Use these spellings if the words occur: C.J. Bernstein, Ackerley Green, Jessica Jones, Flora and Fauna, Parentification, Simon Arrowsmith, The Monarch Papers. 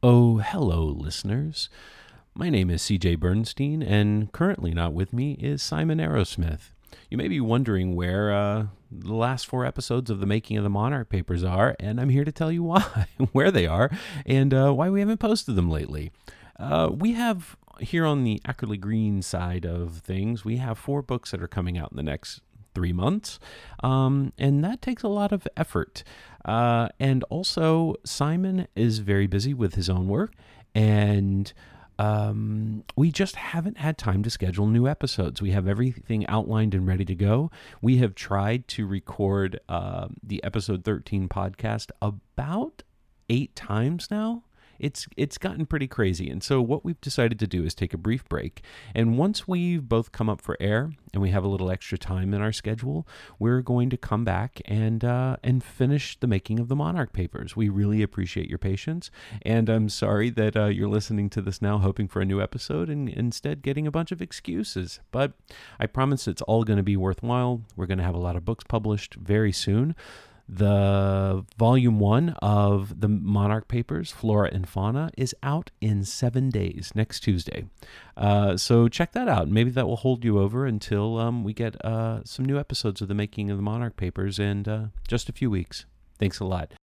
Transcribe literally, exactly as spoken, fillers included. Oh, hello, listeners. My name is C J Bernstein, and currently not with me is Simon Arrowsmith. You may be wondering where uh, the last four episodes of The Making of the Monarch Papers are, and I'm here to tell you why, where they are, and uh, why we haven't posted them lately. Uh, we have, here on the Ackerley Green side of things, we have four books that are coming out in the next three months, um, and that takes a lot of effort. Uh, and also, Simon is very busy with his own work, and um, we just haven't had time to schedule new episodes. We have everything outlined and ready to go. We have tried to record uh, the episode thirteen podcast about eight times now. It's it's gotten pretty crazy. And so what we've decided to do is take a brief break. And once we've both come up for air and we have a little extra time in our schedule, we're going to come back and uh, and finish The Making of the Monarch Papers. We really appreciate your patience. And I'm sorry that uh, you're listening to this now hoping for a new episode and instead getting a bunch of excuses. But I promise it's all going to be worthwhile. We're going to have a lot of books published very soon. The volume one of the Monarch Papers, Flora and Fauna, is out in seven days, next Tuesday. Uh, so check that out. Maybe that will hold you over until um, we get uh, some new episodes of The Making of the Monarch Papers in uh, just a few weeks. Thanks a lot.